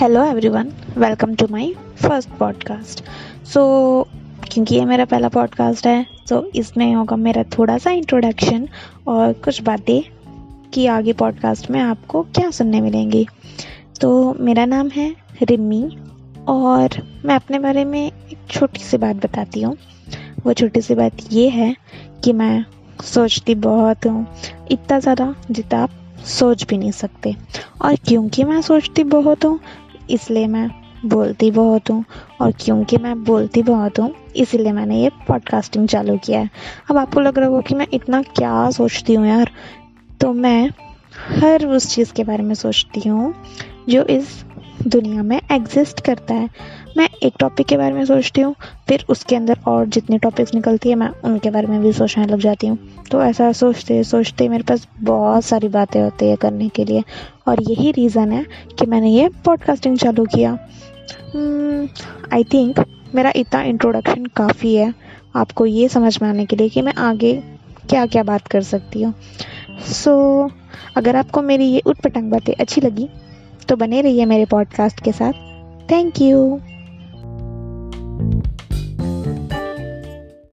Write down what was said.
Hello everyone, welcome to my first podcast. So क्योंकि ये मेरा पहला पॉडकास्ट है सो इसमें होगा मेरा थोड़ा सा इंट्रोडक्शन और कुछ बातें कि आगे पॉडकास्ट में आपको क्या सुनने मिलेंगी। तो मेरा नाम है रिमी और मैं अपने बारे में एक छोटी सी बात बताती हूँ। वो छोटी सी बात ये है कि मैं सोचती बहुत हूँ, इतना ज़्यादा जितना आप सोच भी नहीं सकते। और क्योंकि मैं सोचती बहुत हूँ इसलिए मैं बोलती बहुत हूँ, और क्योंकि मैं बोलती बहुत हूँ इसीलिए मैंने ये पॉडकास्टिंग चालू किया है। अब आपको लग रहा होगा कि मैं इतना क्या सोचती हूँ यार, तो मैं हर उस चीज़ के बारे में सोचती हूँ जो इस दुनिया में एग्जिस्ट करता है। मैं एक टॉपिक के बारे में सोचती हूँ, फिर उसके अंदर और जितने टॉपिक्स निकलती है मैं उनके बारे में भी सोचने लग जाती हूँ। तो ऐसा सोचते सोचते मेरे पास बहुत सारी बातें होती है करने के लिए, और यही रीज़न है कि मैंने ये पॉडकास्टिंग चालू किया। आई थिंक मेरा इतना इंट्रोडक्शन काफ़ी है आपको ये समझ में आने के लिए कि मैं आगे क्या क्या बात कर सकती हूँ। सो अगर आपको मेरी ये उटपटांग बातें अच्छी लगी तो बने रहिए मेरे पॉडकास्ट के साथ। Thank you.